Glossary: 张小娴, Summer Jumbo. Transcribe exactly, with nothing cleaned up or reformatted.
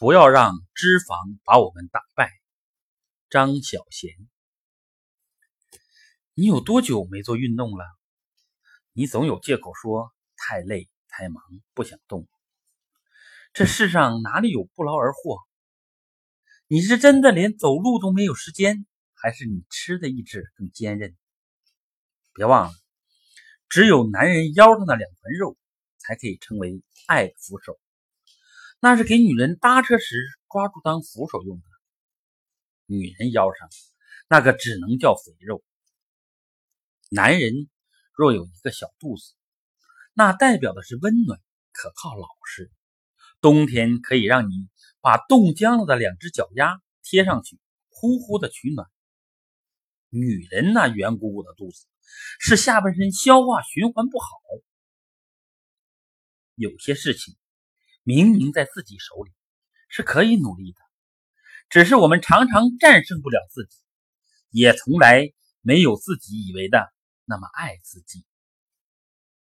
不要让脂肪把我们打败。张小娴。你有多久没做运动了？你总有借口说太累、太忙、不想动。这世上哪里有不劳而获？你是真的连走路都没有时间，还是你吃的意志更坚韧？别忘了，只有男人腰上的两团肉才可以称为爱的扶手，那是给女人搭车时抓住当扶手用的。女人腰上那个只能叫肥肉。男人若有一个小肚子，那代表的是温暖、可靠、老实，冬天可以让你把冻僵了的两只脚丫贴上去，呼呼的取暖。女人那圆鼓鼓的肚子，是下半身消化循环不好。有些事情明明在自己手里，是可以努力的，只是我们常常战胜不了自己，也从来没有自己以为的那么爱自己。